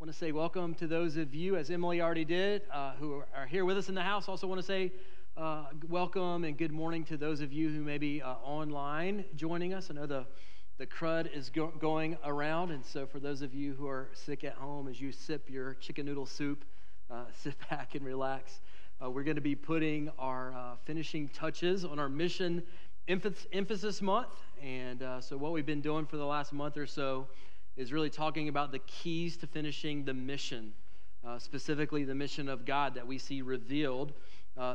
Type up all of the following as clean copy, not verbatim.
I want to say welcome to those of you, as Emily already did, who are here with us in the house. Also want to say welcome and good morning to those of you who may be online joining us. I know the crud is going around, and so for those of you who are sick at home, as you sip your chicken noodle soup, sit back and relax. We're going to be putting our finishing touches on our mission emphasis month, and so what we've been doing for the last month or so is really talking about the keys to finishing the mission, specifically the mission of God that we see revealed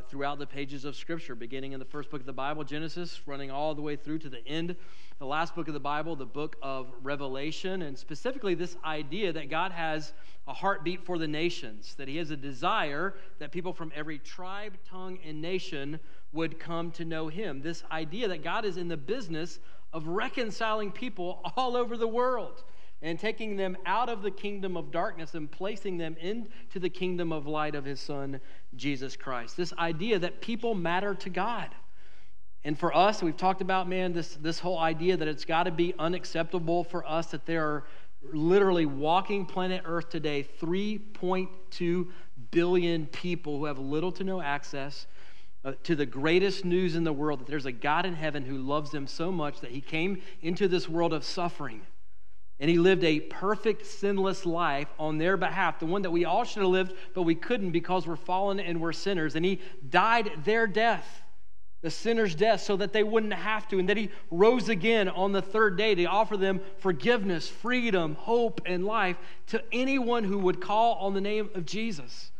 throughout the pages of Scripture, beginning in the first book of the Bible, Genesis, running all the way through to the end, the last book of the Bible, the book of Revelation, and specifically this idea that God has a heartbeat for the nations, that he has a desire that people from every tribe, tongue, and nation would come to know him. This idea that God is in the business of reconciling people all over the world and taking them out of the kingdom of darkness and placing them into the kingdom of light of his Son, Jesus Christ. This idea that people matter to God. And for us, we've talked about, man, this whole idea that it's got to be unacceptable for us that there are literally walking planet Earth today, 3.2 billion people who have little to no access to the greatest news in the world, that there's a God in heaven who loves them so much that he came into this world of suffering. And he lived a perfect, sinless life on their behalf, the one that we all should have lived, but we couldn't because we're fallen and we're sinners. And he died their death, the sinner's death, so that they wouldn't have to. And then he rose again on the third day to offer them forgiveness, freedom, hope, and life to anyone who would call on the name of Jesus.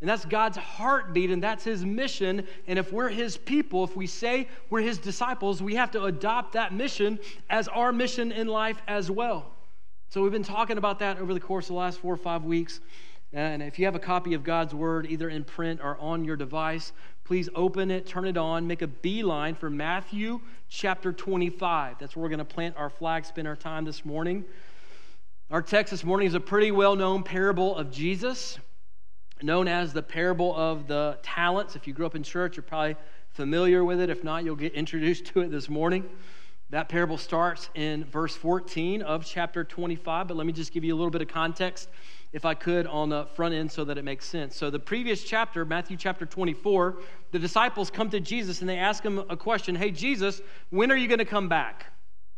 And that's God's heartbeat, and that's his mission. And if we're his people, if we say we're his disciples, we have to adopt that mission as our mission in life as well. So we've been talking about that over the course of the last 4 or 5 weeks. And if you have a copy of God's Word, either in print or on your device, please open it, turn it on, make a beeline for Matthew chapter 25. That's where we're going to plant our flag, spend our time this morning. Our text this morning is a pretty well-known parable of Jesus, known as the parable of the talents. If you grew up in church, you're probably familiar with it. If not, you'll get introduced to it this morning. That parable starts in verse 14 of chapter 25, but let me just give you a little bit of context, if I could, on the front end so that it makes sense. So the previous chapter, Matthew chapter 24, the disciples come to Jesus and they ask him a question. Hey, Jesus, when are you going to come back?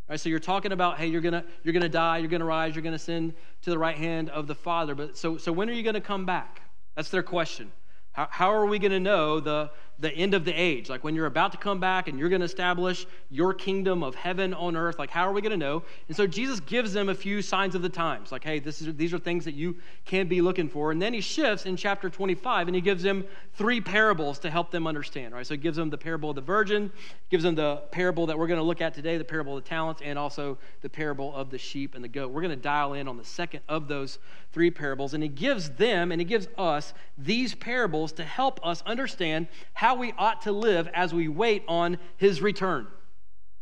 All right, so you're talking about, hey, you're going to die, you're going to rise, you're going to ascend to the right hand of the Father. But so when are you going to come back? That's their question. How are we going to know the end of the age? Like when you're about to come back and you're going to establish your kingdom of heaven on earth, like how are we going to know? And so Jesus gives them a few signs of the times. Like, hey, these are things that you can be looking for. And then he shifts in chapter 25 and he gives them three parables to help them understand, right? So he gives them the parable of the virgin, gives them the parable that we're going to look at today, the parable of the talents, and also the parable of the sheep and the goat. We're going to dial in on the second of those three parables. And he gives them and he gives us these parables to help us understand how we ought to live as we wait on his return,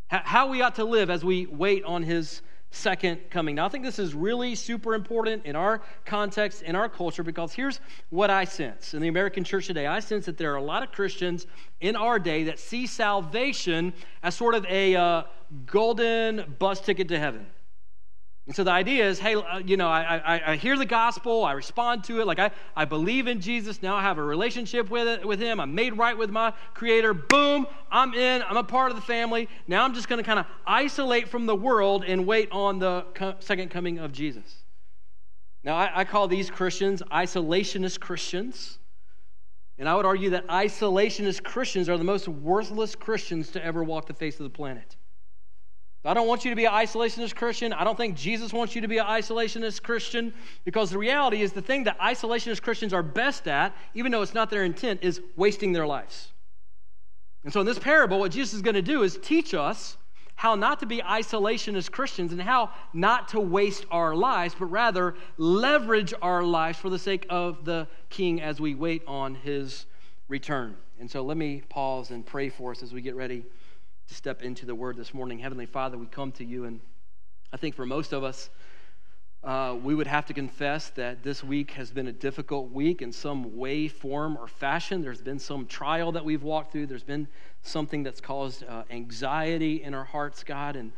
how we ought to live as we wait on his second coming. Now, I think this is really super important in our context, in our culture, because here's what I sense in the American church today. I sense that there are a lot of Christians in our day that see salvation as sort of a golden bus ticket to heaven. And so the idea is, hey, you know, I hear the gospel, I respond to it, like I believe in Jesus, now I have a relationship with him, I'm made right with my Creator, boom, I'm in, I'm a part of the family, now I'm just going to kind of isolate from the world and wait on the second coming of Jesus. Now, I call these Christians isolationist Christians, and I would argue that isolationist Christians are the most worthless Christians to ever walk the face of the planet. I don't want you to be an isolationist Christian. I don't think Jesus wants you to be an isolationist Christian, because the reality is the thing that isolationist Christians are best at, even though it's not their intent, is wasting their lives. And so in this parable, what Jesus is going to do is teach us how not to be isolationist Christians and how not to waste our lives, but rather leverage our lives for the sake of the King as we wait on his return. And so let me pause and pray for us as we get ready to step into the Word this morning. Heavenly Father, we come to you, and I think for most of us, we would have to confess that this week has been a difficult week in some way, form, or fashion. There's been some trial that we've walked through. There's been something that's caused anxiety in our hearts, God, and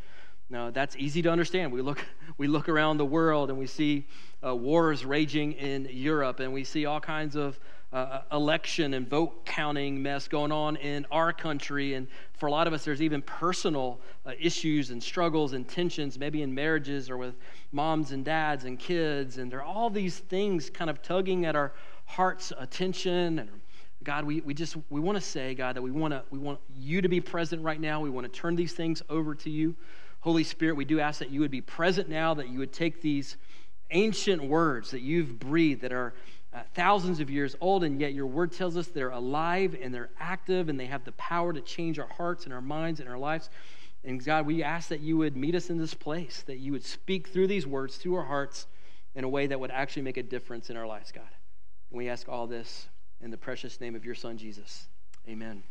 no, that's easy to understand. We look around the world and we see wars raging in Europe, and we see all kinds of election and vote counting mess going on in our country. And for a lot of us, there's even personal issues and struggles and tensions, maybe in marriages or with moms and dads and kids. And there are all these things kind of tugging at our heart's attention. And God, we want to say, God, that we want you to be present right now. We want to turn these things over to you. Holy Spirit, we do ask that you would be present now, that you would take these ancient words that you've breathed that are thousands of years old, and yet your word tells us they're alive and they're active and they have the power to change our hearts and our minds and our lives. And God, we ask that you would meet us in this place, that you would speak through these words, through our hearts, in a way that would actually make a difference in our lives, God. And we ask all this in the precious name of your son, Jesus. Amen.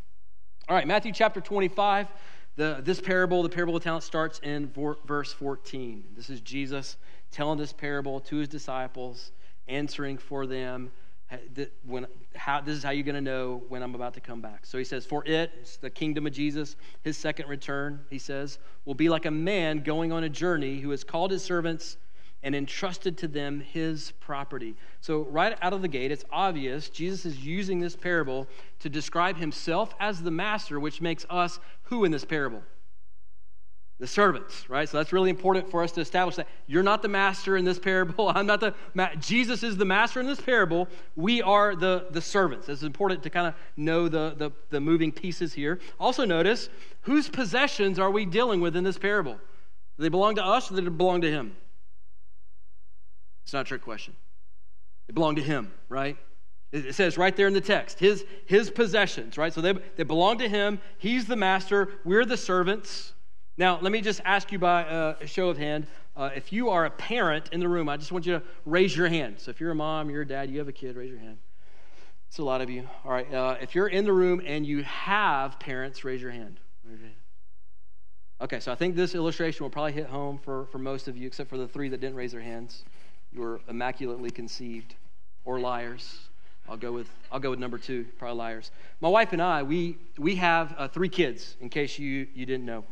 All right, Matthew chapter 25. This parable, the parable of talents, starts in verse 14. This is Jesus telling this parable to his disciples, answering for them, this is how you're going to know when I'm about to come back. So he says, for it's the kingdom of Jesus, his second return, he says, will be like a man going on a journey who has called his servants and entrusted to them his property. So right out of the gate, it's obvious Jesus is using this parable to describe himself as the master, which makes us who in this parable? The servants, right? So that's really important for us to establish that. You're not the master in this parable. I'm not the Jesus is the master in this parable. We are the servants. It's important to kind of know the moving pieces here. Also notice, whose possessions are we dealing with in this parable? Do they belong to us or do they belong to him? It's not a trick question. They belong to him, right? It says right there in the text, his possessions, right? So they belong to him. He's the master. We're the servants. Now, let me just ask you by a show of hand, if you are a parent in the room, I just want you to raise your hand. So if you're a mom, you're a dad, you have a kid, raise your hand. It's a lot of you. All right, if you're in the room and you have parents, raise your hand. Okay, so I think this illustration will probably hit home for most of you, except for the three that didn't raise their hands. You were immaculately conceived, or liars. I'll go with number two, probably liars. My wife and I, we have three kids, in case you didn't know.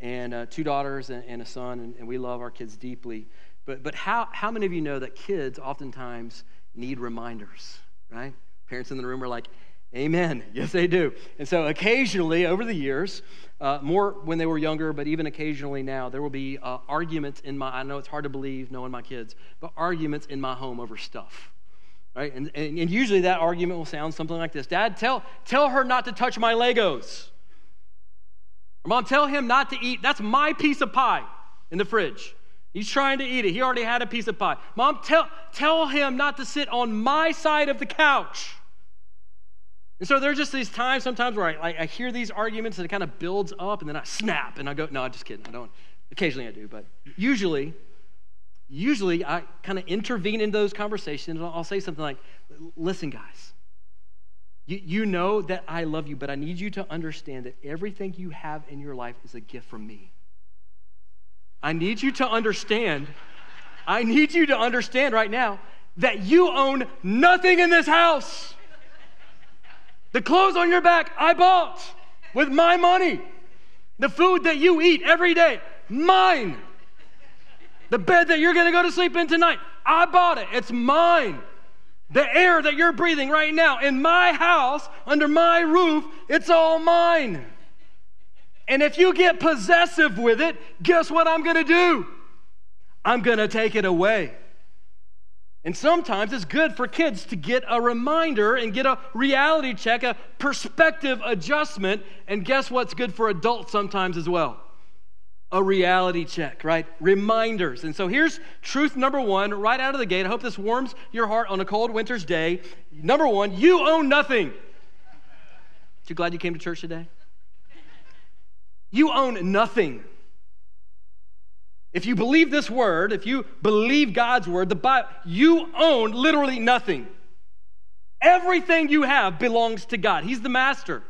And two daughters and a son, and we love our kids deeply. But how many of you know that kids oftentimes need reminders, right? Parents in the room are like, amen, yes they do. And so occasionally over the years, more when they were younger, but even occasionally now, there will be arguments in my, I know it's hard to believe knowing my kids, but arguments in my home over stuff, right? And usually that argument will sound something like this. Dad, tell her not to touch my Legos. Or Mom, tell him not to eat. That's my piece of pie in the fridge. He's trying to eat it. He already had a piece of pie. Mom, tell him not to sit on my side of the couch. And so there's just these times sometimes where I hear these arguments and it kind of builds up and then I snap and I go, no, I'm just kidding. I don't. Occasionally I do, but usually I kind of intervene in those conversations and I'll say something like, listen, guys. You know that I love you, but I need you to understand that everything you have in your life is a gift from me. I need you to understand right now that you own nothing in this house. The clothes on your back, I bought with my money. The food that you eat every day, mine. The bed that you're going to go to sleep in tonight, I bought it. It's mine. The air that you're breathing right now in my house, under my roof, it's all mine. And if you get possessive with it, guess what I'm going to do? I'm going to take it away. And sometimes it's good for kids to get a reminder and get a reality check, a perspective adjustment. And guess what's good for adults sometimes as well? A reality check, right? Reminders. And so here's truth number one, right out of the gate. I hope this warms your heart on a cold winter's day. Number one, you own nothing. Too glad you came to church today? You own nothing. If you believe this word, if you believe God's word, the Bible, you own literally nothing. Everything you have belongs to God. He's the master.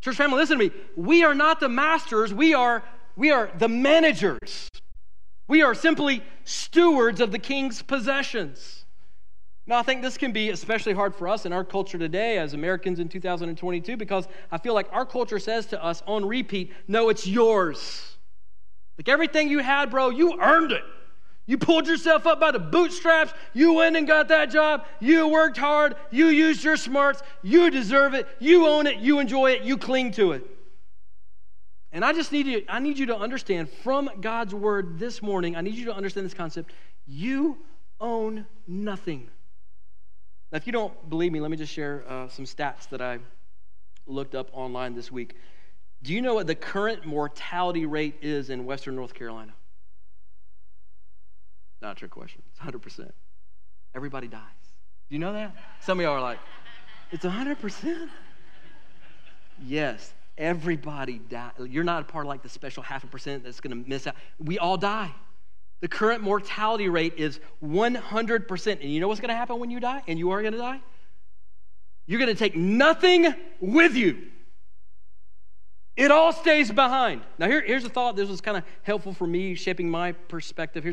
Church family, listen to me. We are not the masters. We are the managers. We are simply stewards of the king's possessions. Now, I think this can be especially hard for us in our culture today as Americans in 2022 because I feel like our culture says to us on repeat, no, it's yours. Like everything you had, bro, you earned it. You pulled yourself up by the bootstraps. You went and got that job. You worked hard. You used your smarts. You deserve it. You own it. You enjoy it. You cling to it. And I need you to understand from God's word this morning, I need you to understand this concept. You own nothing. Now, if you don't believe me, let me just share some stats that I looked up online this week. Do you know what the current mortality rate is in Western North Carolina? Not your question. It's 100%. Everybody dies. Do you know that? Some of y'all are like, it's 100%? Yes, everybody dies. You're not a part of like the special 0.5% that's going to miss out. We all die. The current mortality rate is 100%. And you know what's going to happen when you die? And you are going to die? You're going to take nothing with you. It all stays behind. Now, here's a thought. This was kind of helpful for me, shaping my perspective.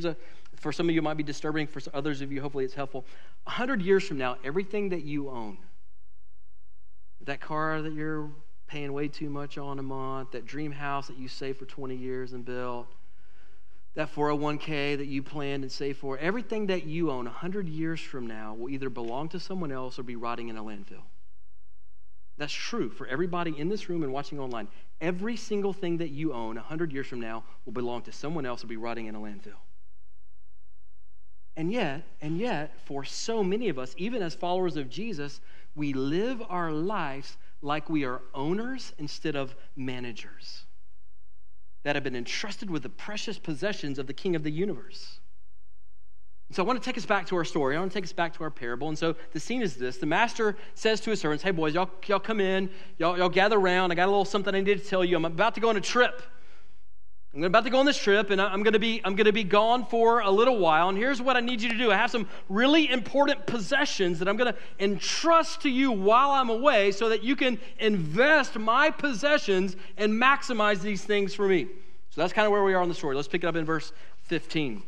For some of you, it might be disturbing. For others of you, hopefully it's helpful. 100 years from now, everything that you own, that car that you're paying way too much on a month, that dream house that you saved for 20 years and built, that 401k that you planned and saved for, everything that you own 100 years from now will either belong to someone else or be rotting in a landfill. That's true for everybody in this room and watching online. Every single thing that you own 100 years from now will belong to someone else or be rotting in a landfill. And yet, for so many of us, even as followers of Jesus, we live our lives like we are owners instead of managers that have been entrusted with the precious possessions of the King of the universe. And so I want to take us back to our story. I want to take us back to our parable. And so the scene is this. The master says to his servants, hey, boys, y'all come in. Y'all gather around. I got a little something I need to tell you. I'm about to go on a trip. I'm about to go on this trip, and I'm going to be gone for a little while, and here's what I need you to do. I have some really important possessions that I'm going to entrust to you while I'm away so that you can invest my possessions and maximize these things for me. So that's kind of where we are in the story. Let's pick it up in verse 15.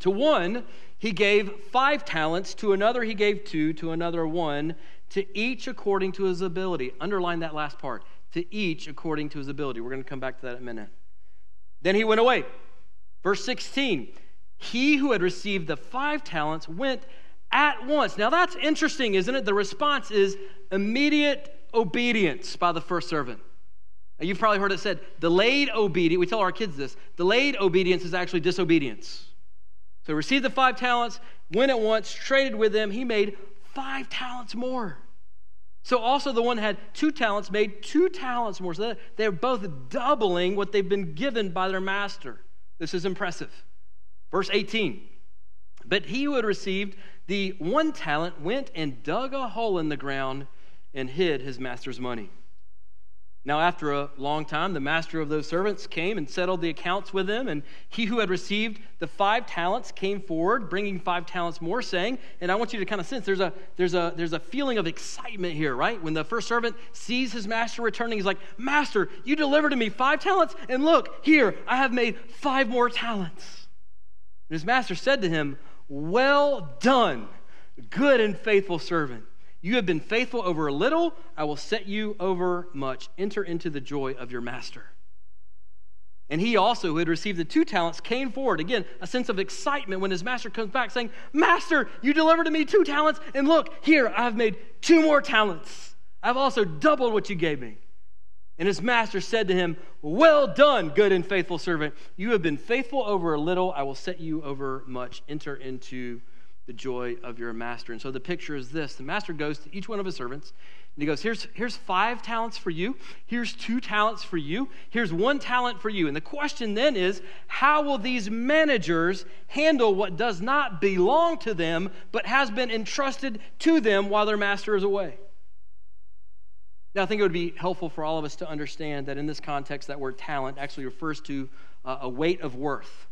To one, he gave 5 talents. To another, he gave 2. To another, 1. To each according to his ability. Underline that last part. To each according to his ability. We're going to come back to that in a minute. Then he went away. Verse 16, he who had received the 5 talents went at once. Now that's interesting, isn't it? The response is immediate obedience by the first servant. Now you've probably heard it said, delayed obedience. We tell our kids this. Delayed obedience is actually disobedience. So he received the 5 talents, went at once, traded with them. He made 5 talents more. So also the one had 2 talents, made 2 talents more. So they're both doubling what they've been given by their master. This is impressive. Verse 18, but he who had received the 1 talent went and dug a hole in the ground and hid his master's money. Now after a long time, the master of those servants came and settled the accounts with them, and he who had received the 5 talents came forward, bringing 5 talents more, saying, and I want you to kind of sense there's a feeling of excitement here, right? When the first servant sees his master returning, he's like, Master, you delivered to me 5 talents, and look, here, I have made 5 more talents. And his master said to him, well done, good and faithful servant. You have been faithful over a little, I will set you over much. Enter into the joy of your master. And he also, who had received the 2 talents, came forward. Again, a sense of excitement when his master comes back saying, Master, you delivered to me 2 talents, and look, here, I've made 2 more talents. I've also doubled what you gave me. And his master said to him, well done, good and faithful servant. You have been faithful over a little, I will set you over much. Enter into the joy of your master. And so the picture is this. The master goes to each one of his servants, and he goes, here's 5 talents for you. Here's 2 talents for you. Here's 1 talent for you. And the question then is, how will these managers handle what does not belong to them, but has been entrusted to them while their master is away? Now, I think it would be helpful for all of us to understand that in this context, that word talent actually refers to a weight of worth.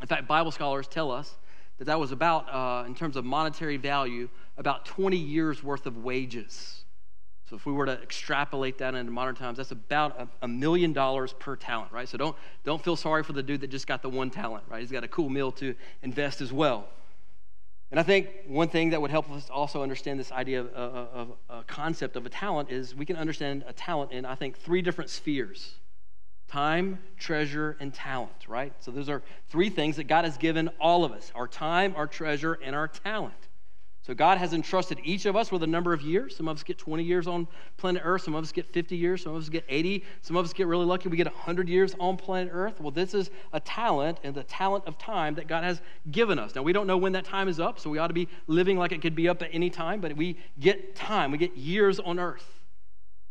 In fact, Bible scholars tell us that was about, in terms of monetary value, about 20 years worth of wages. So if we were to extrapolate that into modern times, that's about $1 million per talent, right? So don't feel sorry for the dude that just got the 1 talent, right? He's got a cool meal to invest as well. And I think one thing that would help us also understand this idea of a concept of a talent is we can understand a talent in, I think, 3 different spheres. Time, treasure, and talent, right? So those are three things that God has given all of us, our time, our treasure, and our talent. So God has entrusted each of us with a number of years. Some of us get 20 years on planet Earth. Some of us get 50 years. Some of us get 80. Some of us get really lucky. We get 100 years on planet Earth. Well, this is a talent, and the talent of time that God has given us. Now, we don't know when that time is up, so we ought to be living like it could be up at any time, but we get time. We get years on Earth.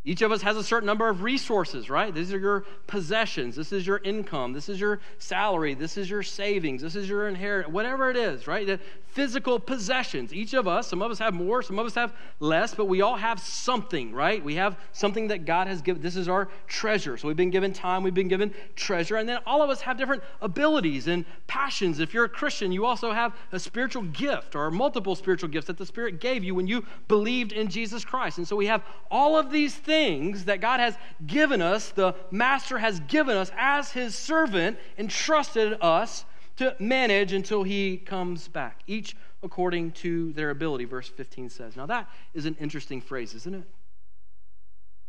Each of us has a certain number of resources, right? These are your possessions. This is your income. This is your salary. This is your savings. This is your inheritance, whatever it is, right? The physical possessions. Each of us, some of us have more, some of us have less, but we all have something, right? We have something that God has given. This is our treasure. So we've been given time. We've been given treasure. And then all of us have different abilities and passions. If you're a Christian, you also have a spiritual gift or multiple spiritual gifts that the Spirit gave you when you believed in Jesus Christ. And so we have all of these things that God has given us, the master has given us as his servant, entrusted us to manage until he comes back, each according to their ability, verse 15 says. Now that is an interesting phrase, isn't it?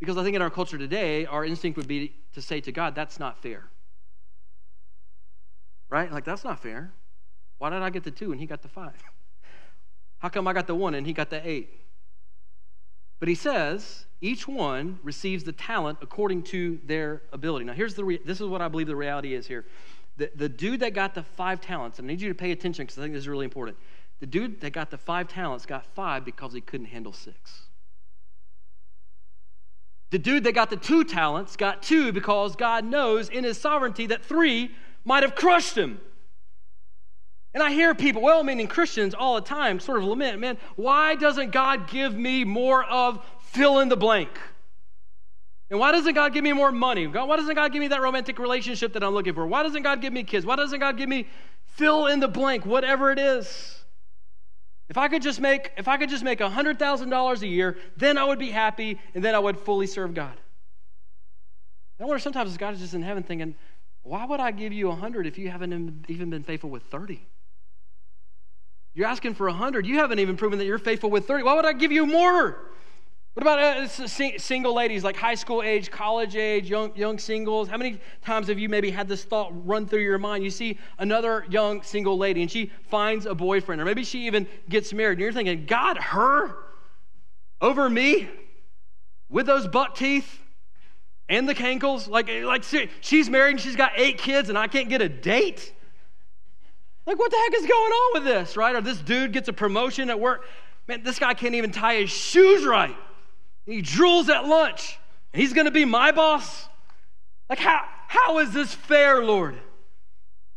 Because I think in our culture today, our instinct would be to say to God, that's not fair. Right? Like, that's not fair. Why did I get the 2 and he got the 5? How come I got the 1 and he got the 8? But he says, each one receives the talent according to their ability. Now, here's this is what I believe the reality is here. The dude that got the 5 talents, I need you to pay attention because I think this is really important. The dude that got the 5 talents got 5 because he couldn't handle 6. The dude that got the 2 talents got 2 because God knows in his sovereignty that 3 might have crushed him. And I hear people, well-meaning Christians all the time, sort of lament, man, why doesn't God give me more of fill in the blank? And why doesn't God give me more money? Why doesn't God give me that romantic relationship that I'm looking for? Why doesn't God give me kids? Why doesn't God give me fill in the blank, whatever it is? If I could just make $100,000 a year, then I would be happy, and then I would fully serve God. And I wonder sometimes if God is just in heaven thinking, why would I give you 100 if you haven't even been faithful with 30? You're asking for 100. You haven't even proven that you're faithful with 30. Why would I give you more? What about single ladies, like high school age, college age, young singles? How many times have you maybe had this thought run through your mind? You see another young single lady, and she finds a boyfriend, or maybe she even gets married, and you're thinking, God, her over me with those buck teeth and the cankles? Like she's married, and she's got 8 kids, and I can't get a date? Like, what the heck is going on with this, right? Or this dude gets a promotion at work. Man, this guy can't even tie his shoes right. He drools at lunch, and he's going to be my boss? Like, how is this fair, Lord?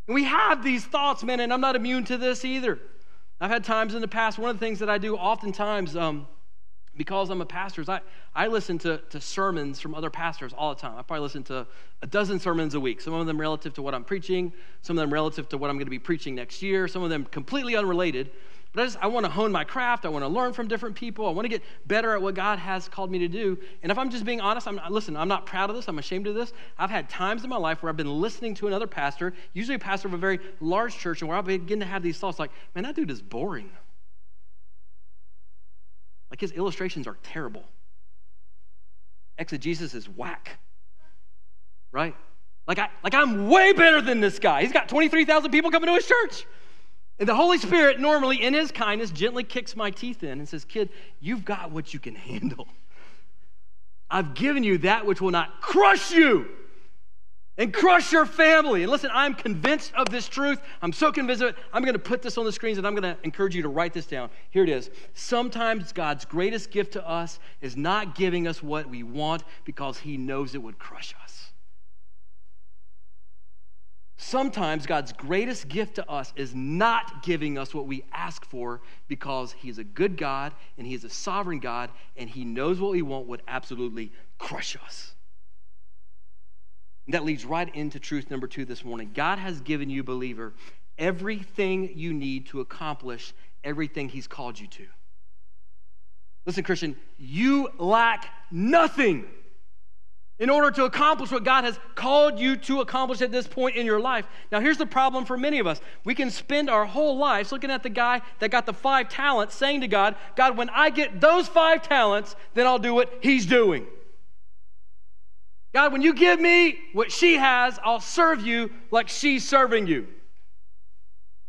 And we have these thoughts, man, and I'm not immune to this either. I've had times in the past, one of the things that I do oftentimes, because I'm a pastor, is I listen to sermons from other pastors all the time. I probably listen to a dozen sermons a week, some of them relative to what I'm preaching, some of them relative to what I'm going to be preaching next year, some of them completely unrelated. But I want to hone my craft. I want to learn from different people. I want to get better at what God has called me to do. And if I'm just being honest, I'm not proud of this. I'm ashamed of this. I've had times in my life where I've been listening to another pastor, usually a pastor of a very large church, and where I begin to have these thoughts like, man, that dude is boring. Like, his illustrations are terrible. Exegesis is whack, right? Like I'm way better than this guy. He's got 23,000 people coming to his church. And the Holy Spirit normally, in his kindness, gently kicks my teeth in and says, kid, you've got what you can handle. I've given you that which will not crush you and crush your family. And listen, I'm convinced of this truth. I'm so convinced of it. I'm going to put this on the screens, and I'm going to encourage you to write this down. Here it is. Sometimes God's greatest gift to us is not giving us what we want because he knows it would crush us. Sometimes God's greatest gift to us is not giving us what we ask for because he's a good God and he's a sovereign God and he knows what we want would absolutely crush us. And that leads right into truth number 2 this morning. God has given you, believer, everything you need to accomplish everything he's called you to. Listen, Christian, you lack nothing in order to accomplish what God has called you to accomplish at this point in your life. Now, here's the problem for many of us. We can spend our whole lives looking at the guy that got the 5 talents, saying to God, God, when I get those 5 talents, then I'll do what he's doing. God, when you give me what she has, I'll serve you like she's serving you.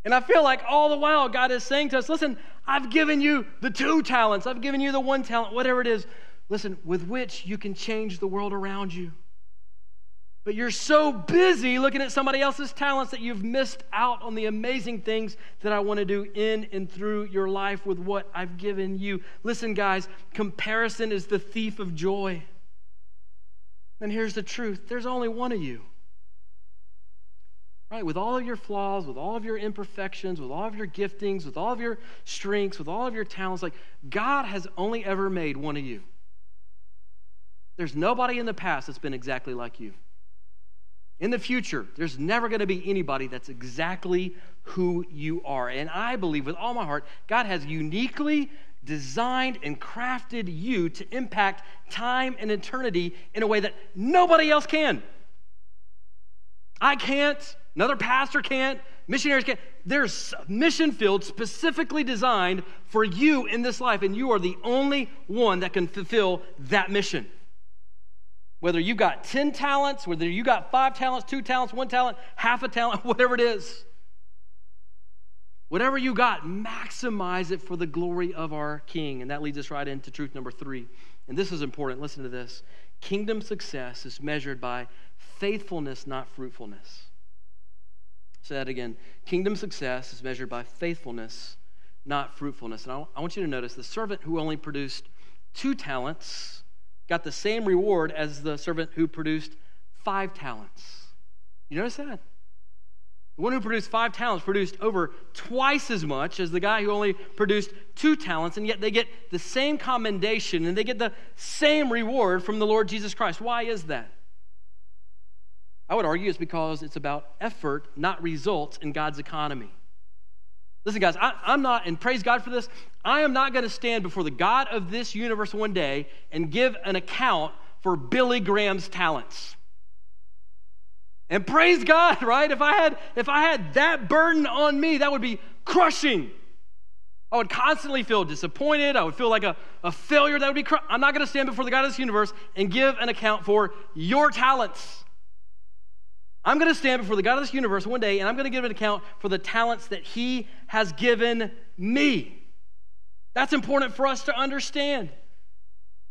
And I feel like all the while God is saying to us, listen, I've given you the 2 talents. I've given you the 1 talent, whatever it is. Listen, with which you can change the world around you. But you're so busy looking at somebody else's talents that you've missed out on the amazing things that I want to do in and through your life with what I've given you. Listen, guys, comparison is the thief of joy. And here's the truth. There's only one of you. Right? With all of your flaws, with all of your imperfections, with all of your giftings, with all of your strengths, with all of your talents, like God has only ever made one of you. There's nobody in the past that's been exactly like you. In the future, there's never going to be anybody that's exactly who you are. And I believe with all my heart, God has uniquely designed and crafted you to impact time and eternity in a way that nobody else can. I can't. Another pastor can't. Missionaries can't. There's a mission field specifically designed for you in this life, and you are the only one that can fulfill that mission. Whether you've got 10 talents, whether you got 5 talents, 2 talents, 1 talent, half a talent, whatever it is. Whatever you got, maximize it for the glory of our King. And that leads us right into truth number 3. And this is important. Listen to this. Kingdom success is measured by faithfulness, not fruitfulness. Say that again. Kingdom success is measured by faithfulness, not fruitfulness. And I want you to notice the servant who only produced 2 talents got the same reward as the servant who produced 5 talents. You notice that? The one who produced 5 talents produced over twice as much as the guy who only produced 2 talents, and yet they get the same commendation and they get the same reward from the Lord Jesus Christ. Why is that? I would argue it's because it's about effort, not results, in God's economy. Listen, guys, I'm not, and praise God for this, I am not going to stand before the God of this universe one day and give an account for Billy Graham's talents. And praise God, right? If I had that burden on me, that would be crushing. I would constantly feel disappointed. I would feel like a failure. That would be I'm not going to stand before the God of this universe and give an account for your talents. I'm going to stand before the God of this universe one day, and I'm going to give an account for the talents that he has given me. That's important for us to understand.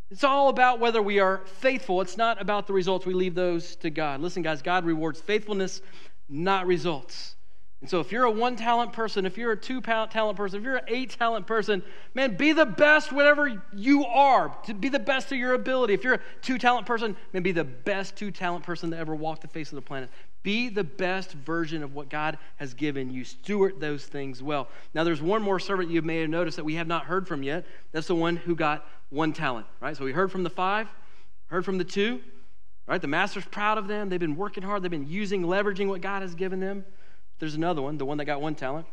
It's all about whether we are faithful. It's not about the results. We leave those to God. Listen, guys, God rewards faithfulness, not results. And so if you're a 1-talent person, if you're a 2-talent person, if you're an 8-talent person, man, be the best whatever you are. To be the best of your ability. If you're a 2-talent person, man, be the best 2-talent person that ever walked the face of the planet. Be the best version of what God has given you. Steward those things well. Now, there's one more servant you may have noticed that we have not heard from yet. That's the one who got 1 talent, right? So we heard from the 5, heard from the 2, right? The master's proud of them. They've been working hard. They've been using, leveraging what God has given them. There's another one, the one that got 1 talent,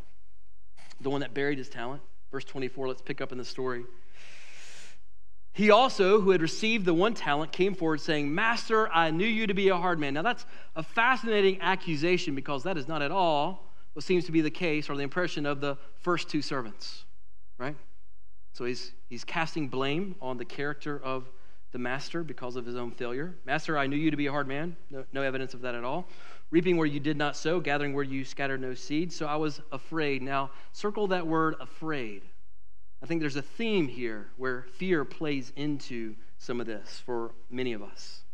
the one that buried his talent. Verse 24, let's pick up in the story. He also, who had received the 1 talent, came forward saying, "Master, I knew you to be a hard man." Now that's a fascinating accusation because that is not at all what seems to be the case or the impression of the first 2 servants, right? So he's casting blame on the character of the master because of his own failure. "Master, I knew you to be a hard man." No evidence of that at all. "Reaping where you did not sow, gathering where you scattered no seed. So I was afraid." Now, circle that word afraid. I think there's a theme here where fear plays into some of this for many of us.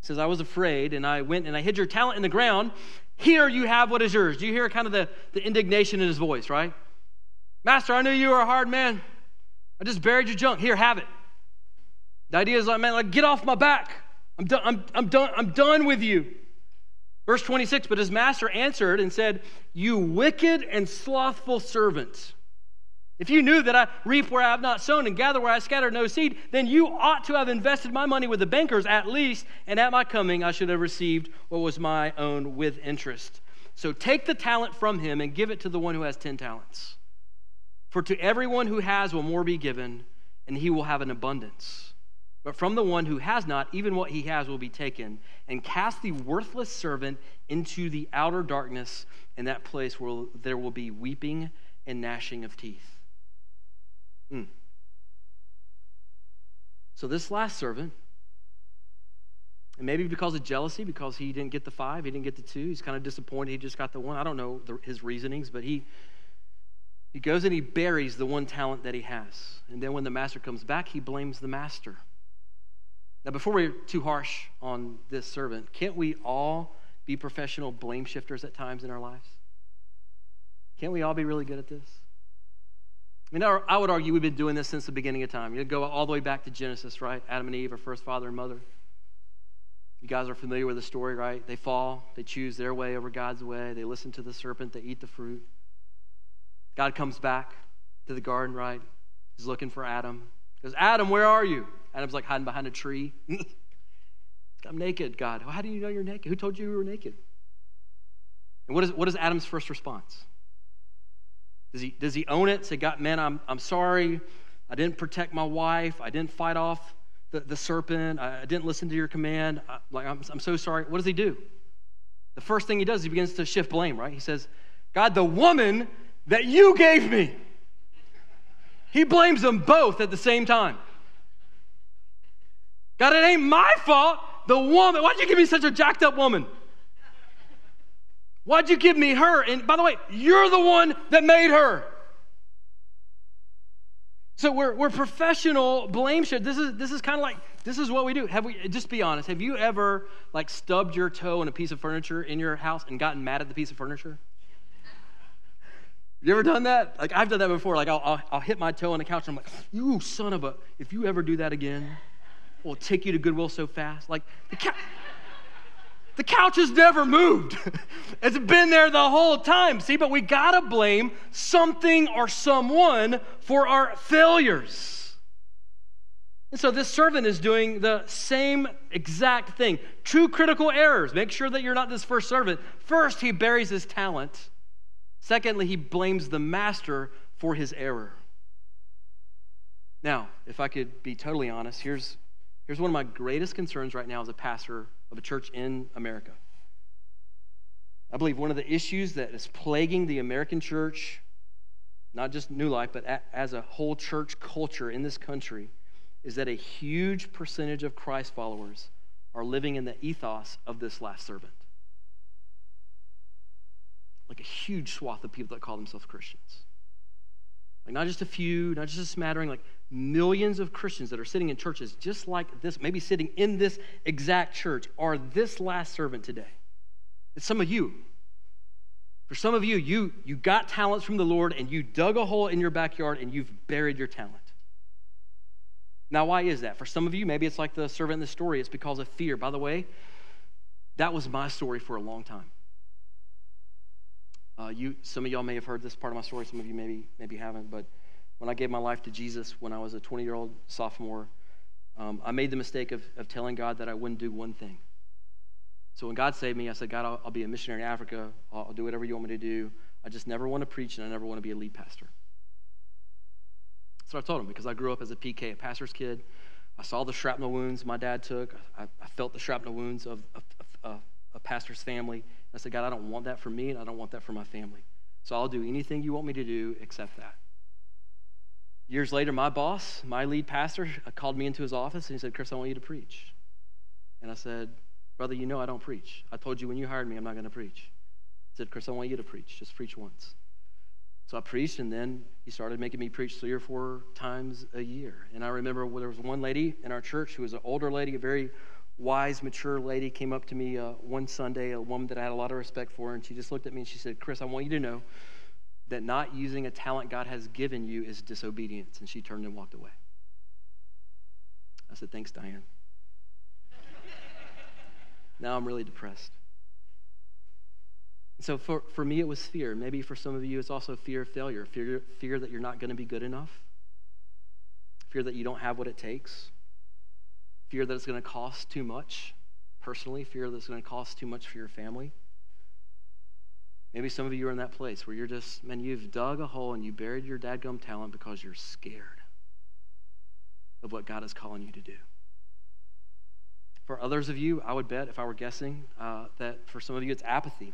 It says, "I was afraid, and I went and I hid your talent in the ground. Here you have what is yours." Do you hear kind of the indignation in his voice, right? "Master, I knew you were a hard man. I just buried your junk. Here, have it." The idea is like, man, like, get off my back. I'm done with you. Verse 26, "But his master answered and said, 'You wicked and slothful servant. If you knew that I reap where I have not sown and gather where I scattered no seed, then you ought to have invested my money with the bankers at least, and at my coming I should have received what was my own with interest.' So take the talent from him and give it to the one who has 10 talents. For to everyone who has will more be given, and he will have an abundance. But from the one who has not, even what he has will be taken. And cast the worthless servant into the outer darkness, and that place where there will be weeping and gnashing of teeth." So this last servant, And maybe because of jealousy, because he didn't get the 5, he didn't get the 2, he's kind of disappointed he just got the 1. I don't know his reasonings, but he goes and he buries the 1 talent that he has. And then when the master comes back, he blames the master. Now, before we're too harsh on this servant, can't we all be professional blame shifters at times in our lives? Can't we all be really good at this? I mean, I would argue we've been doing this since the beginning of time. You go all the way back to Genesis, right? Adam and Eve, our first father and mother. You guys are familiar with the story, right? They fall. They choose their way over God's way. They listen to the serpent. They eat the fruit. God comes back to the garden, right? He's looking for Adam. He goes, Adam, where are you? Adam's like hiding behind a tree. I'm naked, God. Well, how do you know you're naked? Who told you you were naked? And what is Adam's first response? Does he own it? Say, God, man, I'm sorry. I didn't protect my wife. I didn't fight off the serpent. I didn't listen to your command. I'm so sorry. What does he do? The first thing he does is he begins to shift blame, right? He says, God, the woman that you gave me. He blames them both at the same time. God, it ain't my fault. The woman, why'd you give me such a jacked up woman? Why'd you give me her? And by the way, you're the one that made her. So we're professional blame shift. This is kind of like, this is what we do. Just be honest, have you ever like stubbed your toe in a piece of furniture in your house and gotten mad at the piece of furniture? You ever done that? Like I've done that before. Like I'll hit my toe on the couch and I'm like, you son of a, if you ever do that again, we'll take you to Goodwill so fast. Like the couch has never moved. It's been there the whole time. See, but we gotta blame something or someone for our failures. And so this servant is doing the same exact thing. Two critical errors. Make sure that you're not this first servant. First, he buries his talent. Secondly, he blames the master for his error. Now, if I could be totally honest, here's one of my greatest concerns right now as a pastor of a church in America. I believe one of the issues that is plaguing the American church, not just New Life, but as a whole church culture in this country, is that a huge percentage of Christ followers are living in the ethos of this last servant. Like a huge swath of people that call themselves Christians. Like not just a few, not just a smattering, like millions of Christians that are sitting in churches just like this, maybe sitting in this exact church, are this last servant today. It's some of you. For some of you, you got talents from the Lord and you dug a hole in your backyard and you've buried your talent. Now, why is that? For some of you, maybe it's like the servant in the story. It's because of fear. By the way, that was my story for a long time. Some of y'all may have heard this part of my story. Some of you maybe haven't. But when I gave my life to Jesus when I was a 20-year-old sophomore, I made the mistake of telling God that I wouldn't do one thing. So when God saved me, I said, God, I'll be a missionary in Africa. I'll do whatever you want me to do. I just never want to preach, and I never want to be a lead pastor. That's what I told him, because I grew up as a PK, a pastor's kid. I saw the shrapnel wounds my dad took. I felt the shrapnel wounds of a pastor's family. I said, God, I don't want that for me, and I don't want that for my family. So I'll do anything you want me to do except that. Years later, my boss, my lead pastor, called me into his office, and he said, Chris, I want you to preach. And I said, brother, you know I don't preach. I told you when you hired me I'm not going to preach. He said, Chris, I want you to preach. Just preach once. So I preached, and then he started making me preach 3 or 4 times a year. And I remember there was one lady in our church who was an older lady, a very wise, mature lady, came up to me one Sunday, a woman that I had a lot of respect for, and she just looked at me and she said, Chris, I want you to know that not using a talent God has given you is disobedience. And she turned and walked away. I said, thanks, Diane. Now I'm really depressed. So for me, it was fear. Maybe for some of you, it's also fear of failure, fear that you're not going to be good enough, fear that you don't have what it takes, fear that it's going to cost too much personally, fear that it's going to cost too much for your family. Maybe some of you are in that place where you're just, man, you've dug a hole and you buried your dadgum talent because you're scared of what God is calling you to do. For others of you, I would bet, if I were guessing, that for some of you it's apathy.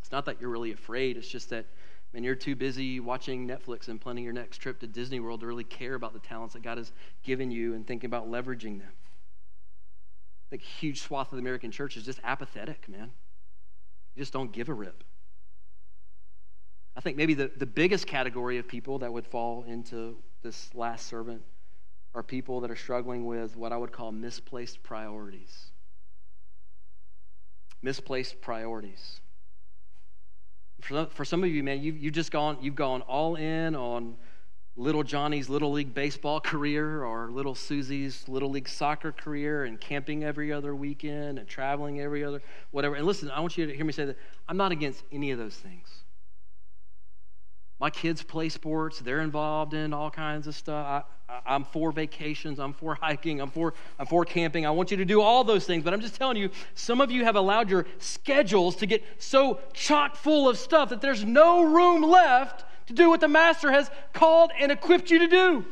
It's not that you're really afraid, it's just that, man, you're too busy watching Netflix and planning your next trip to Disney World to really care about the talents that God has given you and thinking about leveraging them. think a huge swath of the American church is just apathetic, man. You just don't give a rip. I think maybe the biggest category of people that would fall into this last servant are people that are struggling with what I would call misplaced priorities. Misplaced priorities. For some of you, man, you've gone all in on little Johnny's Little League baseball career or little Susie's Little League soccer career and camping every other weekend and traveling every other, whatever. And listen, I want you to hear me say that I'm not against any of those things. My kids play sports. They're involved in all kinds of stuff. I'm for vacations. I'm for hiking. I'm for camping. I want you to do all those things. But I'm just telling you, some of you have allowed your schedules to get so chock full of stuff that there's no room left to do what the Master has called and equipped you to do.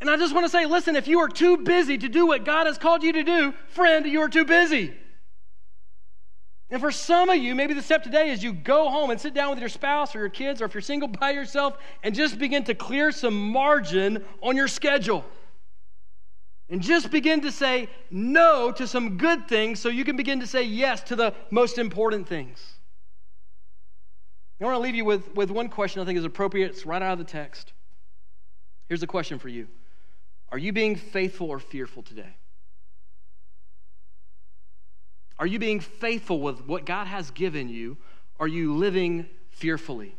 And I just want to say, listen, if you are too busy to do what God has called you to do, friend, you are too busy. And for some of you, maybe the step today is you go home and sit down with your spouse or your kids, or if you're single, by yourself, and just begin to clear some margin on your schedule. And just begin to say no to some good things so you can begin to say yes to the most important things. I want to leave you with one question I think is appropriate. It's right out of the text. Here's the question for you. Are you being faithful or fearful today? Are you being faithful with what God has given you? Are you living fearfully?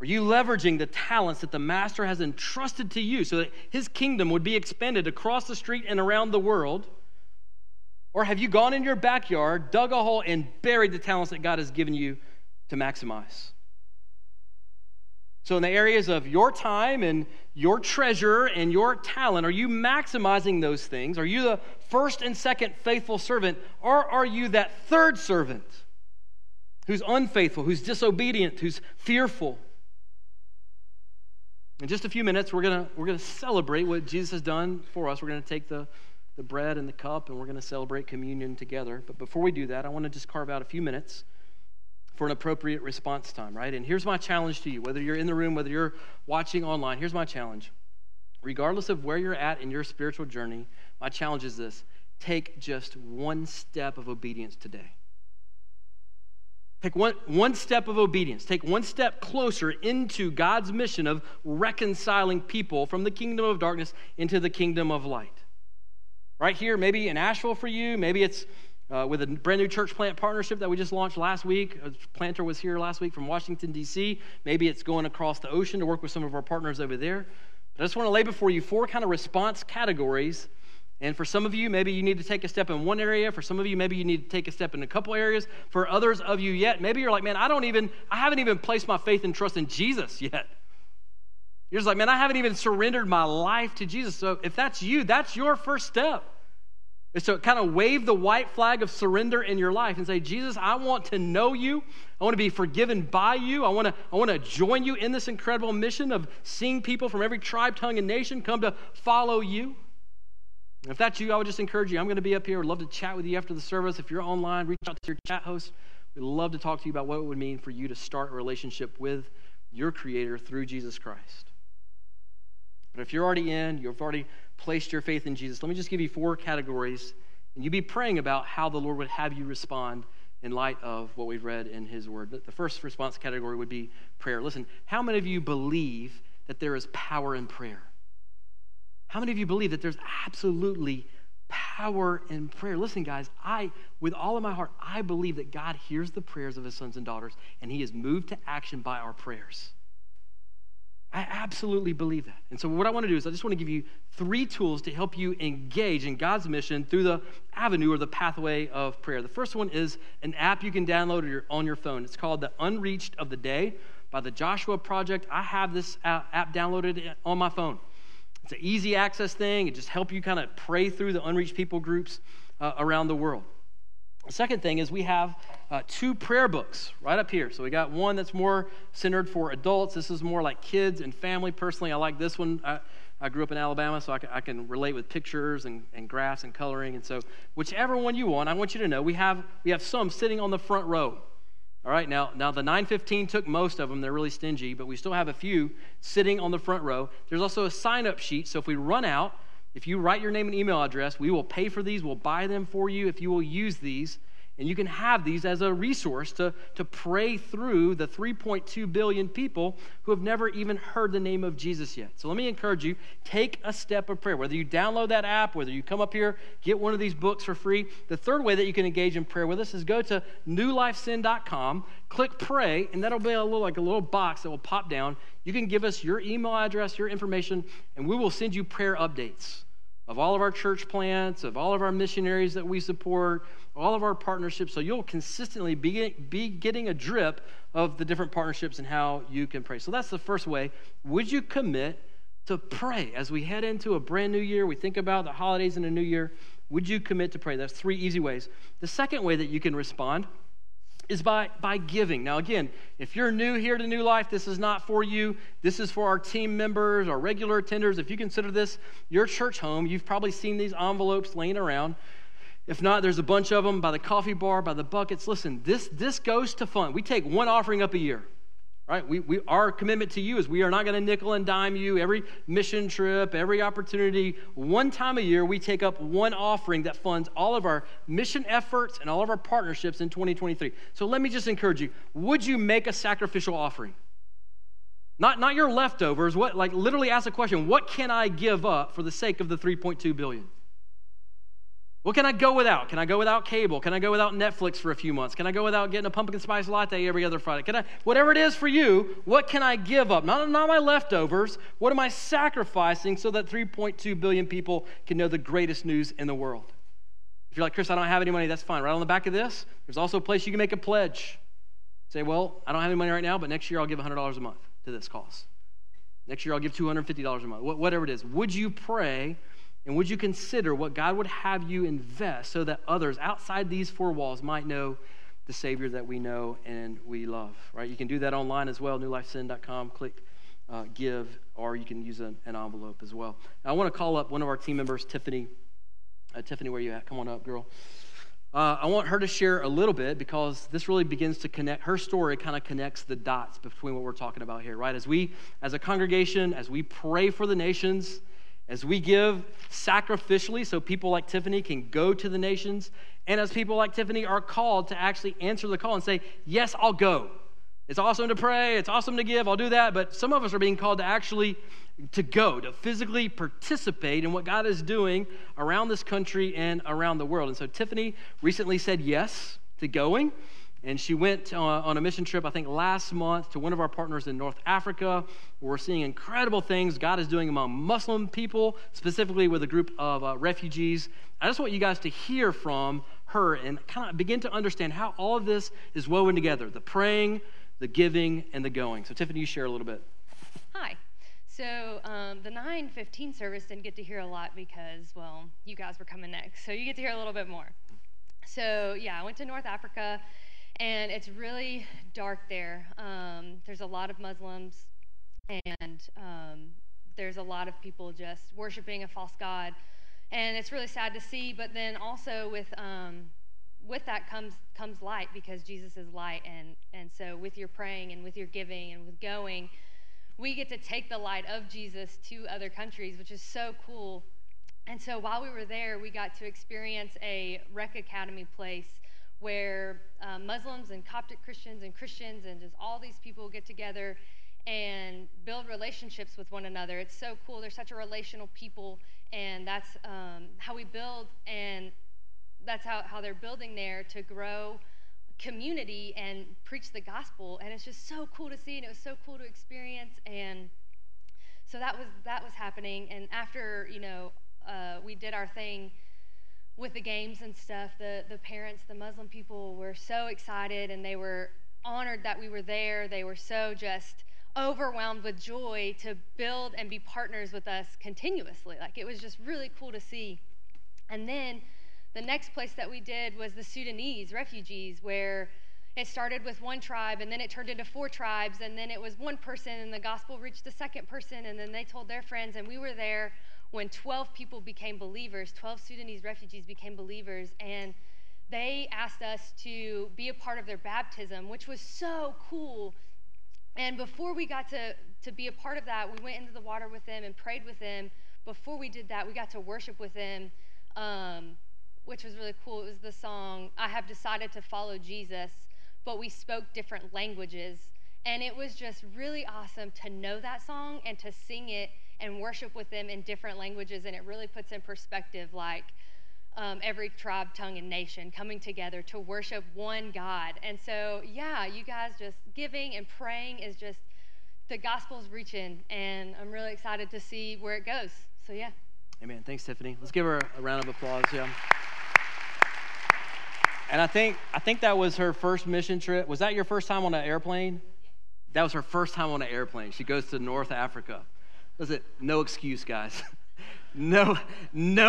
Are you leveraging the talents that the Master has entrusted to you so that his kingdom would be expanded across the street and around the world? Or have you gone in your backyard, dug a hole, and buried the talents that God has given you to maximize? So in the areas of your time and your treasure and your talent, are you maximizing those things? Are you the first and second faithful servant, or are you that third servant who's unfaithful, who's disobedient, who's fearful? In just a few minutes, we're gonna celebrate what Jesus has done for us. We're gonna take the bread and the cup, and we're gonna celebrate communion together. But before we do that, I want to just carve out a few minutes for an appropriate response time, right? And here's my challenge to you, whether you're in the room, whether you're watching online, here's my challenge. Regardless of where you're at in your spiritual journey, my challenge is this: take just one step of obedience today. Take one step of obedience. Take one step closer into God's mission of reconciling people from the kingdom of darkness into the kingdom of light. Right here, maybe in Asheville for you, maybe it's with a brand new church plant partnership that we just launched last week. A planter was here last week from Washington, D.C. Maybe it's going across the ocean to work with some of our partners over there. But I just want to lay before you four kind of response categories. And for some of you, maybe you need to take a step in one area. For some of you, maybe you need to take a step in a couple areas. For others of you yet, maybe you're like, man, I haven't even placed my faith and trust in Jesus yet. You're just like, man, I haven't even surrendered my life to Jesus. So if that's you, that's your first step. Is to kind of wave the white flag of surrender in your life and say, Jesus, I want to know you. I want to be forgiven by you. I want to join you in this incredible mission of seeing people from every tribe, tongue, and nation come to follow you. And if that's you, I would just encourage you. I'm going to be up here. I'd love to chat with you after the service. If you're online, reach out to your chat host. We'd love to talk to you about what it would mean for you to start a relationship with your Creator through Jesus Christ. But if you're already in, you've already placed your faith in Jesus, let me just give you four categories, and you be praying about how the Lord would have you respond in light of what we've read in his word. The first response category would be prayer. Listen, how many of you believe that there is power in prayer? How many of you believe that there's absolutely power in prayer? Listen, guys, with all of my heart, I believe that God hears the prayers of his sons and daughters, and he is moved to action by our prayers. I absolutely believe that. And so what I want to do is I just want to give you three tools to help you engage in God's mission through the avenue or the pathway of prayer. The first one is an app you can download on your phone. It's called the Unreached of the Day by the Joshua Project. I have this app downloaded on my phone. It's an easy access thing. It just helps you kind of pray through the unreached people groups around the world. The second thing is we have two prayer books right up here. So we got one that's more centered for adults. This is more like kids and family. Personally, I like this one. I grew up in Alabama, so I can relate with pictures and graphs and coloring. And so whichever one you want, I want you to know we have some sitting on the front row. All right, now the 9:15 took most of them. They're really stingy, but we still have a few sitting on the front row. There's also a sign-up sheet, so if we run out, If you write your name and email address, we will pay for these. We'll buy them for you if you will use these. And you can have these as a resource to pray through the 3.2 billion people who have never even heard the name of Jesus yet. So let me encourage you, take a step of prayer. Whether you download that app, whether you come up here, get one of these books for free. The third way that you can engage in prayer with us is go to newlifesend.com, click pray, and that'll be a little box that will pop down. You can give us your email address, your information, and we will send you prayer updates of all of our church plants, of all of our missionaries that we support, all of our partnerships. So you'll consistently be getting a drip of the different partnerships and how you can pray. So that's the first way. Would you commit to pray? As we head into a brand new year, we think about the holidays and a new year, would you commit to pray? That's three easy ways. The second way that you can respond is by giving. Now again, if you're new here to New Life, this is not for you. This is for our team members, our regular attenders. If you consider this your church home, you've probably seen these envelopes laying around. If not, there's a bunch of them by the coffee bar, by the buckets. Listen, this goes to fund. We take one offering up a year, right? Our commitment to you is we are not gonna nickel and dime you every mission trip, every opportunity. One time a year, we take up one offering that funds all of our mission efforts and all of our partnerships in 2023. So let me just encourage you, would you make a sacrificial offering? Not your leftovers, literally ask the question, what can I give up for the sake of the 3.2 billion? What can I go without? Can I go without cable? Can I go without Netflix for a few months? Can I go without getting a pumpkin spice latte every other Friday? Whatever it is for you, what can I give up? Not my leftovers. What am I sacrificing so that 3.2 billion people can know the greatest news in the world? If you're like, Chris, I don't have any money, that's fine. Right on the back of this, there's also a place you can make a pledge. Say, well, I don't have any money right now, but next year I'll give $100 a month to this cause. Next year I'll give $250 a month, whatever it is. Would you pray? And would you consider what God would have you invest so that others outside these four walls might know the Savior that we know and we love, right? You can do that online as well, newlifesend.com, click give, or you can use an envelope as well. Now, I want to call up one of our team members, Tiffany. Tiffany, where you at? Come on up, girl. I want her to share a little bit because this really begins to connect. Her story kind of connects the dots between what we're talking about here, right? As a congregation, as we pray for the nations, as we give sacrificially so people like Tiffany can go to the nations, and as people like Tiffany are called to actually answer the call and say, yes, I'll go. It's awesome to pray, it's awesome to give, I'll do that, but some of us are being called to actually to go, to physically participate in what God is doing around this country and around the world. And so Tiffany recently said yes to going, and she went on a mission trip, I think last month, to one of our partners in North Africa. We're seeing incredible things God is doing among Muslim people, specifically with a group of refugees. I just want you guys to hear from her and kind of begin to understand how all of this is woven together, the praying, the giving, and the going. So Tiffany, you share a little bit. Hi. So the 9:15 service didn't get to hear a lot because, well, you guys were coming next, so you get to hear a little bit more. So yeah, I went to North Africa. And it's really dark there. There's a lot of Muslims, and there's a lot of people just worshiping a false god. And it's really sad to see, but then also with that comes light, because Jesus is light. And so with your praying and with your giving and with going, we get to take the light of Jesus to other countries, which is so cool. And so while we were there, we got to experience a Rec Academy place where Muslims and Coptic Christians and Christians and just all these people get together and build relationships with one another. It's so cool. They're such a relational people, and that's how we build, and that's how they're building there to grow community and preach the gospel. And it's just so cool to see, and it was so cool to experience. And so that was happening. And after, we did our thing with the games and stuff, the parents, the Muslim people were so excited, and they were honored that we were there. They were so just overwhelmed with joy to build and be partners with us continuously. Like, it was just really cool to see. And then the next place that we did was the Sudanese refugees, where it started with one tribe, and then it turned into four tribes, and then it was one person, and the gospel reached the second person, and then they told their friends, and we were there when 12 people became believers, 12 Sudanese refugees became believers, and they asked us to be a part of their baptism, which was so cool. And before we got to be a part of that, we went into the water with them and prayed with them before we did that, we got to worship with them, which was really cool. It was the song, I Have Decided to Follow Jesus, but we spoke different languages. And it was just really awesome to know that song and to sing it and worship with them in different languages. And it really puts in perspective, like, every tribe, tongue, and nation coming together to worship one God. And so, yeah, you guys just giving and praying is just, the gospel's reaching, and I'm really excited to see where it goes. So, yeah. Amen. Thanks, Tiffany. Let's give her a round of applause. Yeah. And I think that was her first mission trip. Was that your first time on an airplane? That was her first time on an airplane. She goes to North Africa. Listen, no excuse, guys. No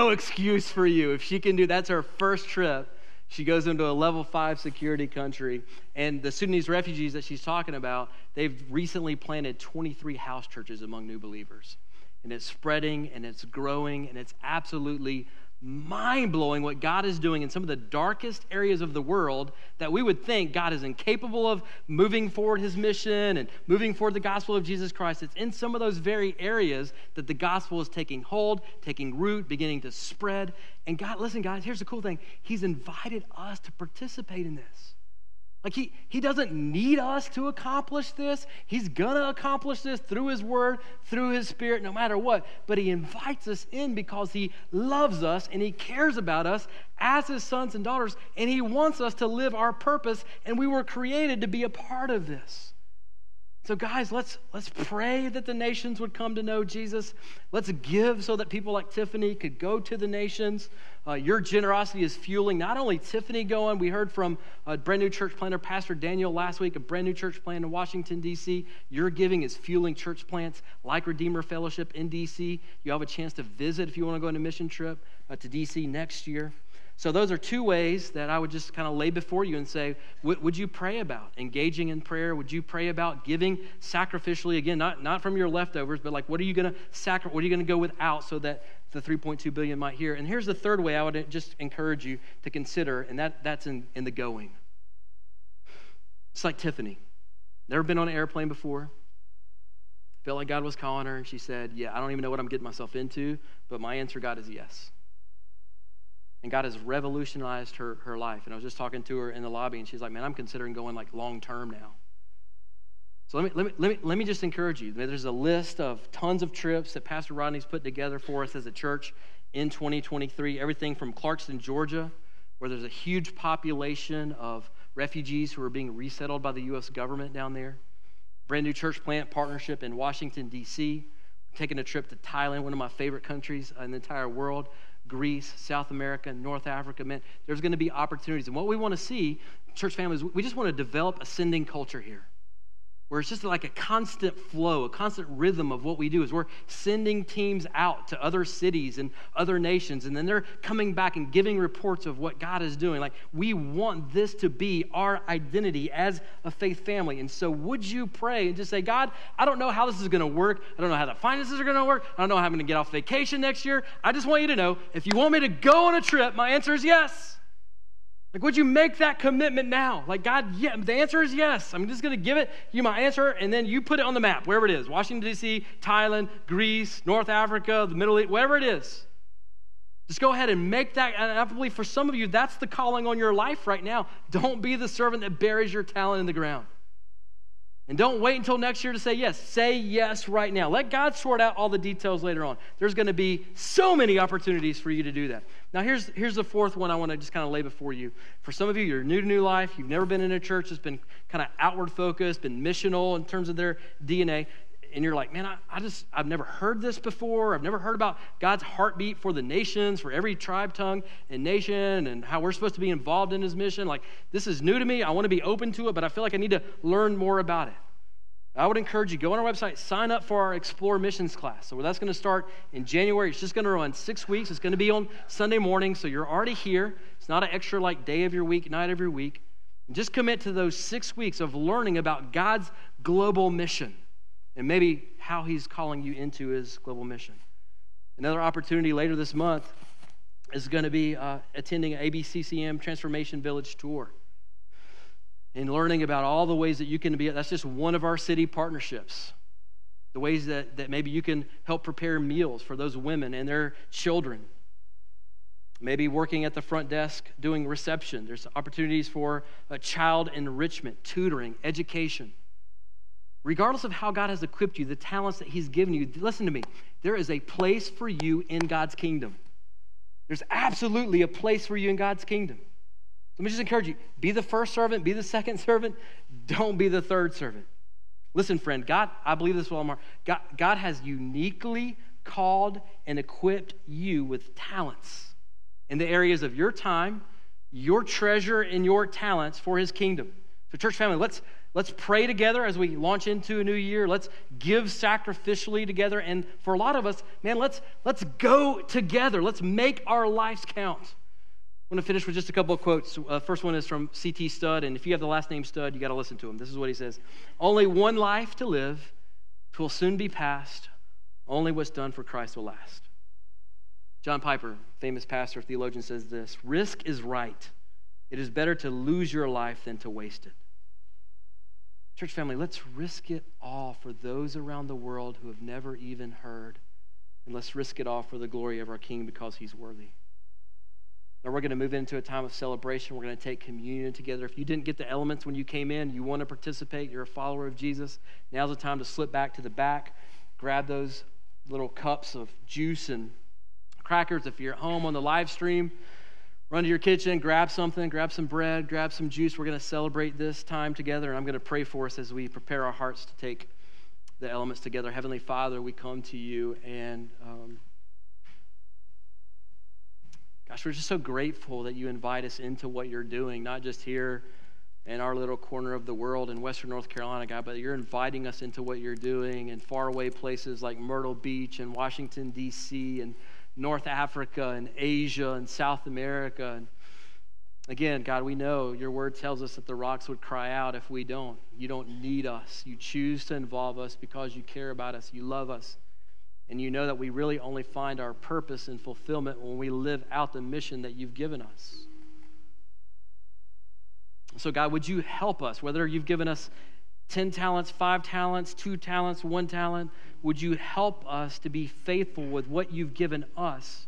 excuse for you. If she can do, that's her first trip. She goes into a level 5 security country, and the Sudanese refugees that she's talking about, they've recently planted 23 house churches among new believers. And it's spreading, and it's growing, and it's absolutely mind-blowing what God is doing in some of the darkest areas of the world that we would think God is incapable of moving forward his mission and moving forward the gospel of Jesus Christ. It's in some of those very areas that the gospel is taking hold, taking root, beginning to spread. And God, listen, guys, here's the cool thing. He's invited us to participate in this. Like, he doesn't need us to accomplish this. He's going to accomplish this through his word, through his spirit, no matter what. But he invites us in because he loves us and he cares about us as his sons and daughters, and he wants us to live our purpose, and we were created to be a part of this. So, guys, let's pray that the nations would come to know Jesus. Let's give so that people like Tiffany could go to the nations. Your generosity is fueling not only Tiffany going. We heard from a brand new church planter, Pastor Daniel, last week, a brand new church plant in Washington, D.C. Your giving is fueling church plants like Redeemer Fellowship in D.C. You have a chance to visit if you want to go on a mission trip to D.C. next year. So those are two ways that I would just kind of lay before you and say, would you pray about engaging in prayer? Would you pray about giving sacrificially? Again, not from your leftovers, but like, what are you going to what are you going to go without so that the 3.2 billion might hear? And here's the third way I would just encourage you to consider, and that's in the going. It's like Tiffany. Never been on an airplane before. Felt like God was calling her, and she said, yeah, I don't even know what I'm getting myself into, but my answer, God, is yes. And God has revolutionized her life. And I was just talking to her in the lobby, and she's like, man, I'm considering going like long-term now. So let me just encourage you. There's a list of tons of trips that Pastor Rodney's put together for us as a church in 2023. Everything from Clarkston, Georgia, where there's a huge population of refugees who are being resettled by the U.S. government down there. Brand new church plant partnership in Washington, D.C. Taking a trip to Thailand, one of my favorite countries in the entire world. Greece, South America, North Africa, man, there's going to be opportunities. And what we want to see, church families, we just want to develop a sending culture here, where it's just like a constant flow, a constant rhythm of what we do is we're sending teams out to other cities and other nations, and then they're coming back and giving reports of what God is doing. Like, we want this to be our identity as a faith family. And so would you pray and just say, God, I don't know how this is going to work. I don't know how the finances are going to work. I don't know how I'm going to get off vacation next year. I just want you to know, if you want me to go on a trip, my answer is yes. Like, would you make that commitment now? Like, God, yeah, the answer is yes. I'm just going to give it you my answer, and then you put it on the map, wherever it is. Washington, D.C., Thailand, Greece, North Africa, the Middle East, wherever it is. Just go ahead and make that. And I believe for some of you, that's the calling on your life right now. Don't be the servant that buries your talent in the ground. And don't wait until next year to say yes. Say yes right now. Let God sort out all the details later on. There's going to be so many opportunities for you to do that. Now, here's the fourth one I want to just kind of lay before you. For some of you, you're new to New Life. You've never been in a church that's been kind of outward-focused, been missional in terms of their DNA. And you're like, man, I've never heard this before. I've never heard about God's heartbeat for the nations, for every tribe, tongue, and nation, and how we're supposed to be involved in his mission. Like, this is new to me. I want to be open to it, but I feel like I need to learn more about it. I would encourage you, go on our website, sign up for our Explore Missions class. So that's going to start in January. It's just going to run 6 weeks. It's going to be on Sunday morning, so you're already here. It's not an extra, like, day of your week, night of your week. And just commit to those 6 weeks of learning about God's global mission, and maybe how he's calling you into his global mission. Another opportunity later this month is going to be attending ABCCM Transformation Village Tour and learning about all the ways that you can be. That's just one of our city partnerships. the ways that maybe you can help prepare meals for those women and their children. Maybe working at the front desk doing reception. There's opportunities for child enrichment, tutoring, education. Regardless of how God has equipped you, the talents that he's given you, listen to me, there is a place for you in God's kingdom. There's absolutely a place for you in God's kingdom. So let me just encourage you, be the first servant, be the second servant, don't be the third servant. Listen, friend, God, I believe this with all my heart. God has uniquely called and equipped you with talents in the areas of your time, your treasure, and your talents for his kingdom. So church family, let's pray together as we launch into a new year. Let's give sacrificially together. And for a lot of us, man, let's go together. Let's make our lives count. I want to finish with just a couple of quotes. First one is from C.T. Studd. And if you have the last name Studd, you got to listen to him. This is what he says. Only one life to live. 'Twill soon be past. Only what's done for Christ will last. John Piper, famous pastor, theologian, says this. Risk is right. It is better to lose your life than to waste it. Church family, let's risk it all for those around the world who have never even heard. And let's risk it all for the glory of our King because he's worthy. Now we're going to move into a time of celebration. We're going to take communion together. If you didn't get the elements when you came in, you want to participate, you're a follower of Jesus, now's the time to slip back to the back, grab those little cups of juice and crackers. If you're at home on the live stream, run to your kitchen, grab something, grab some bread, grab some juice. We're going to celebrate this time together, and I'm going to pray for us as we prepare our hearts to take the elements together. Heavenly Father, we come to you, and gosh, we're just so grateful that you invite us into what you're doing, not just here in our little corner of the world in Western North Carolina, God, but you're inviting us into what you're doing in faraway places like Myrtle Beach and Washington, D.C., and North Africa and Asia and South America. And again, God, we know your word tells us that the rocks would cry out if we don't. You don't need us. You choose to involve us because you care about us. You love us. And you know that we really only find our purpose and fulfillment when we live out the mission that you've given us. So God, would you help us, whether you've given us 10 talents, 5 talents, 2 talents, 1 talent, would you help us to be faithful with what you've given us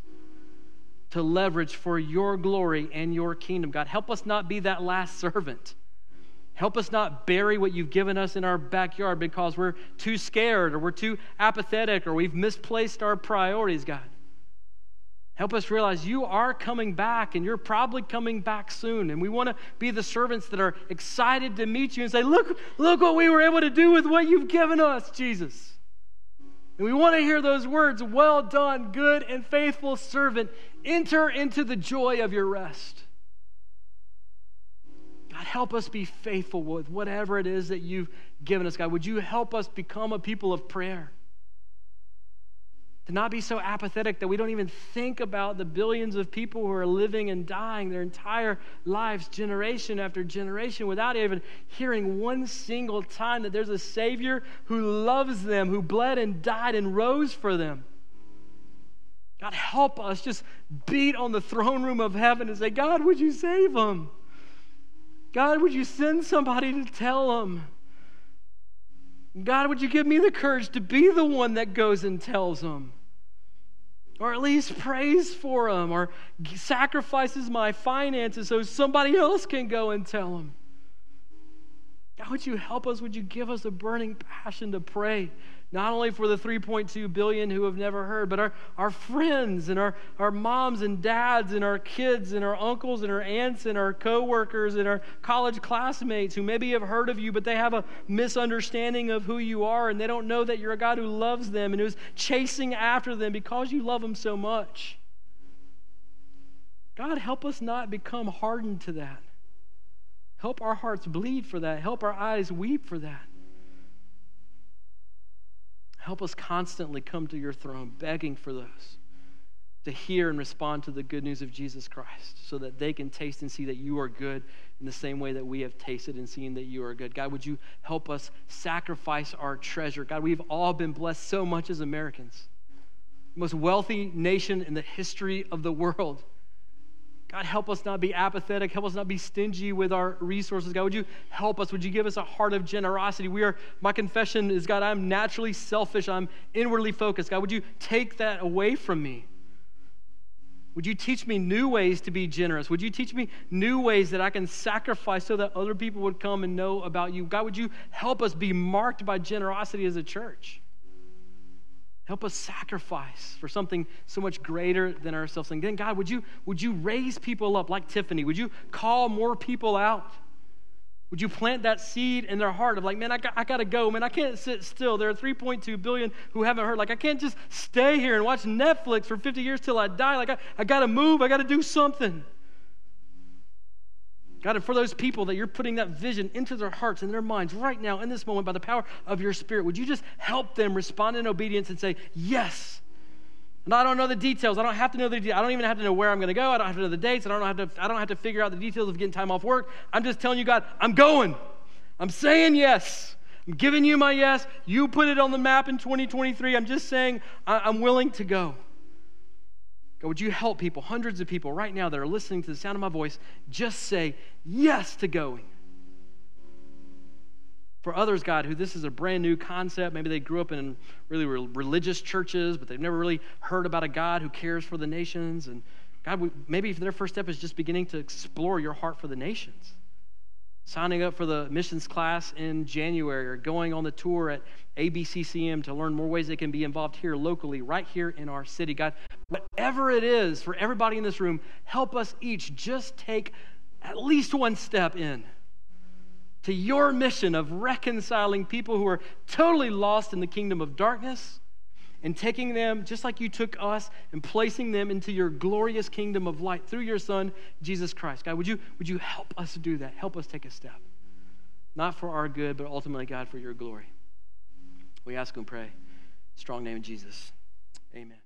to leverage for your glory and your kingdom? God, help us not be that last servant. Help us not bury what you've given us in our backyard because we're too scared or we're too apathetic or we've misplaced our priorities, God. Help us realize you are coming back and you're probably coming back soon. And we want to be the servants that are excited to meet you and say, look what we were able to do with what you've given us, Jesus. And we want to hear those words, well done, good and faithful servant. Enter into the joy of your rest. God, help us be faithful with whatever it is that you've given us. God, would you help us become a people of prayer? To not be so apathetic that we don't even think about the billions of people who are living and dying their entire lives, generation after generation, without even hearing one single time that there's a Savior who loves them, who bled and died and rose for them. God, help us just beat on the throne room of heaven and say, God, would you save them? God, would you send somebody to tell them? God, would you give me the courage to be the one that goes and tells them? Or at least prays for them or sacrifices my finances so somebody else can go and tell them. God, would you help us? Would you give us a burning passion to pray? Not only for the 3.2 billion who have never heard, but our friends and our moms and dads and our kids and our uncles and our aunts and our coworkers and our college classmates who maybe have heard of you, but they have a misunderstanding of who you are and they don't know that you're a God who loves them and who's chasing after them because you love them so much. God, help us not become hardened to that. Help our hearts bleed for that. Help our eyes weep for that. Help us constantly come to your throne, begging for those to hear and respond to the good news of Jesus Christ so that they can taste and see that you are good in the same way that we have tasted and seen that you are good. God, would you help us sacrifice our treasure? God, we've all been blessed so much as Americans, the most wealthy nation in the history of the world. God, help us not be apathetic. Help us not be stingy with our resources. God, would you help us? Would you give us a heart of generosity? My confession is, God, I'm naturally selfish. I'm inwardly focused. God, would you take that away from me? Would you teach me new ways to be generous? Would you teach me new ways that I can sacrifice so that other people would come and know about you? God, would you help us be marked by generosity as a church? Help us sacrifice for something so much greater than ourselves. And then, God, would you raise people up like Tiffany? Would you call more people out? Would you plant that seed in their heart of like, man, I got to go. Man, I can't sit still. There are 3.2 billion who haven't heard. Like, I can't just stay here and watch Netflix for 50 years till I die. Like, I got to move. I got to do something. God, and for those people that you're putting that vision into their hearts and their minds right now in this moment by the power of your Spirit, would you just help them respond in obedience and say, yes. And I don't know the details. I don't have to know the details. I don't even have to know where I'm going to go. I don't have to know the dates. I don't have to figure out the details of getting time off work. I'm just telling you, God, I'm going. I'm saying yes. I'm giving you my yes. You put it on the map in 2023. I'm just saying I'm willing to go. God, would you help people, hundreds of people right now that are listening to the sound of my voice, just say yes to going. For others, God, who this is a brand new concept, maybe they grew up in really religious churches, but they've never really heard about a God who cares for the nations. And God, maybe their first step is just beginning to explore your heart for the nations. Signing up for the missions class in January or going on the tour at ABCCM to learn more ways they can be involved here locally, right here in our city. God, whatever it is for everybody in this room, help us each just take at least one step in to your mission of reconciling people who are totally lost in the kingdom of darkness and taking them, just like you took us, and placing them into your glorious kingdom of light through your Son, Jesus Christ. God, would you help us do that? Help us take a step. Not for our good, but ultimately, God, for your glory. We ask and pray. Strong name of Jesus. Amen.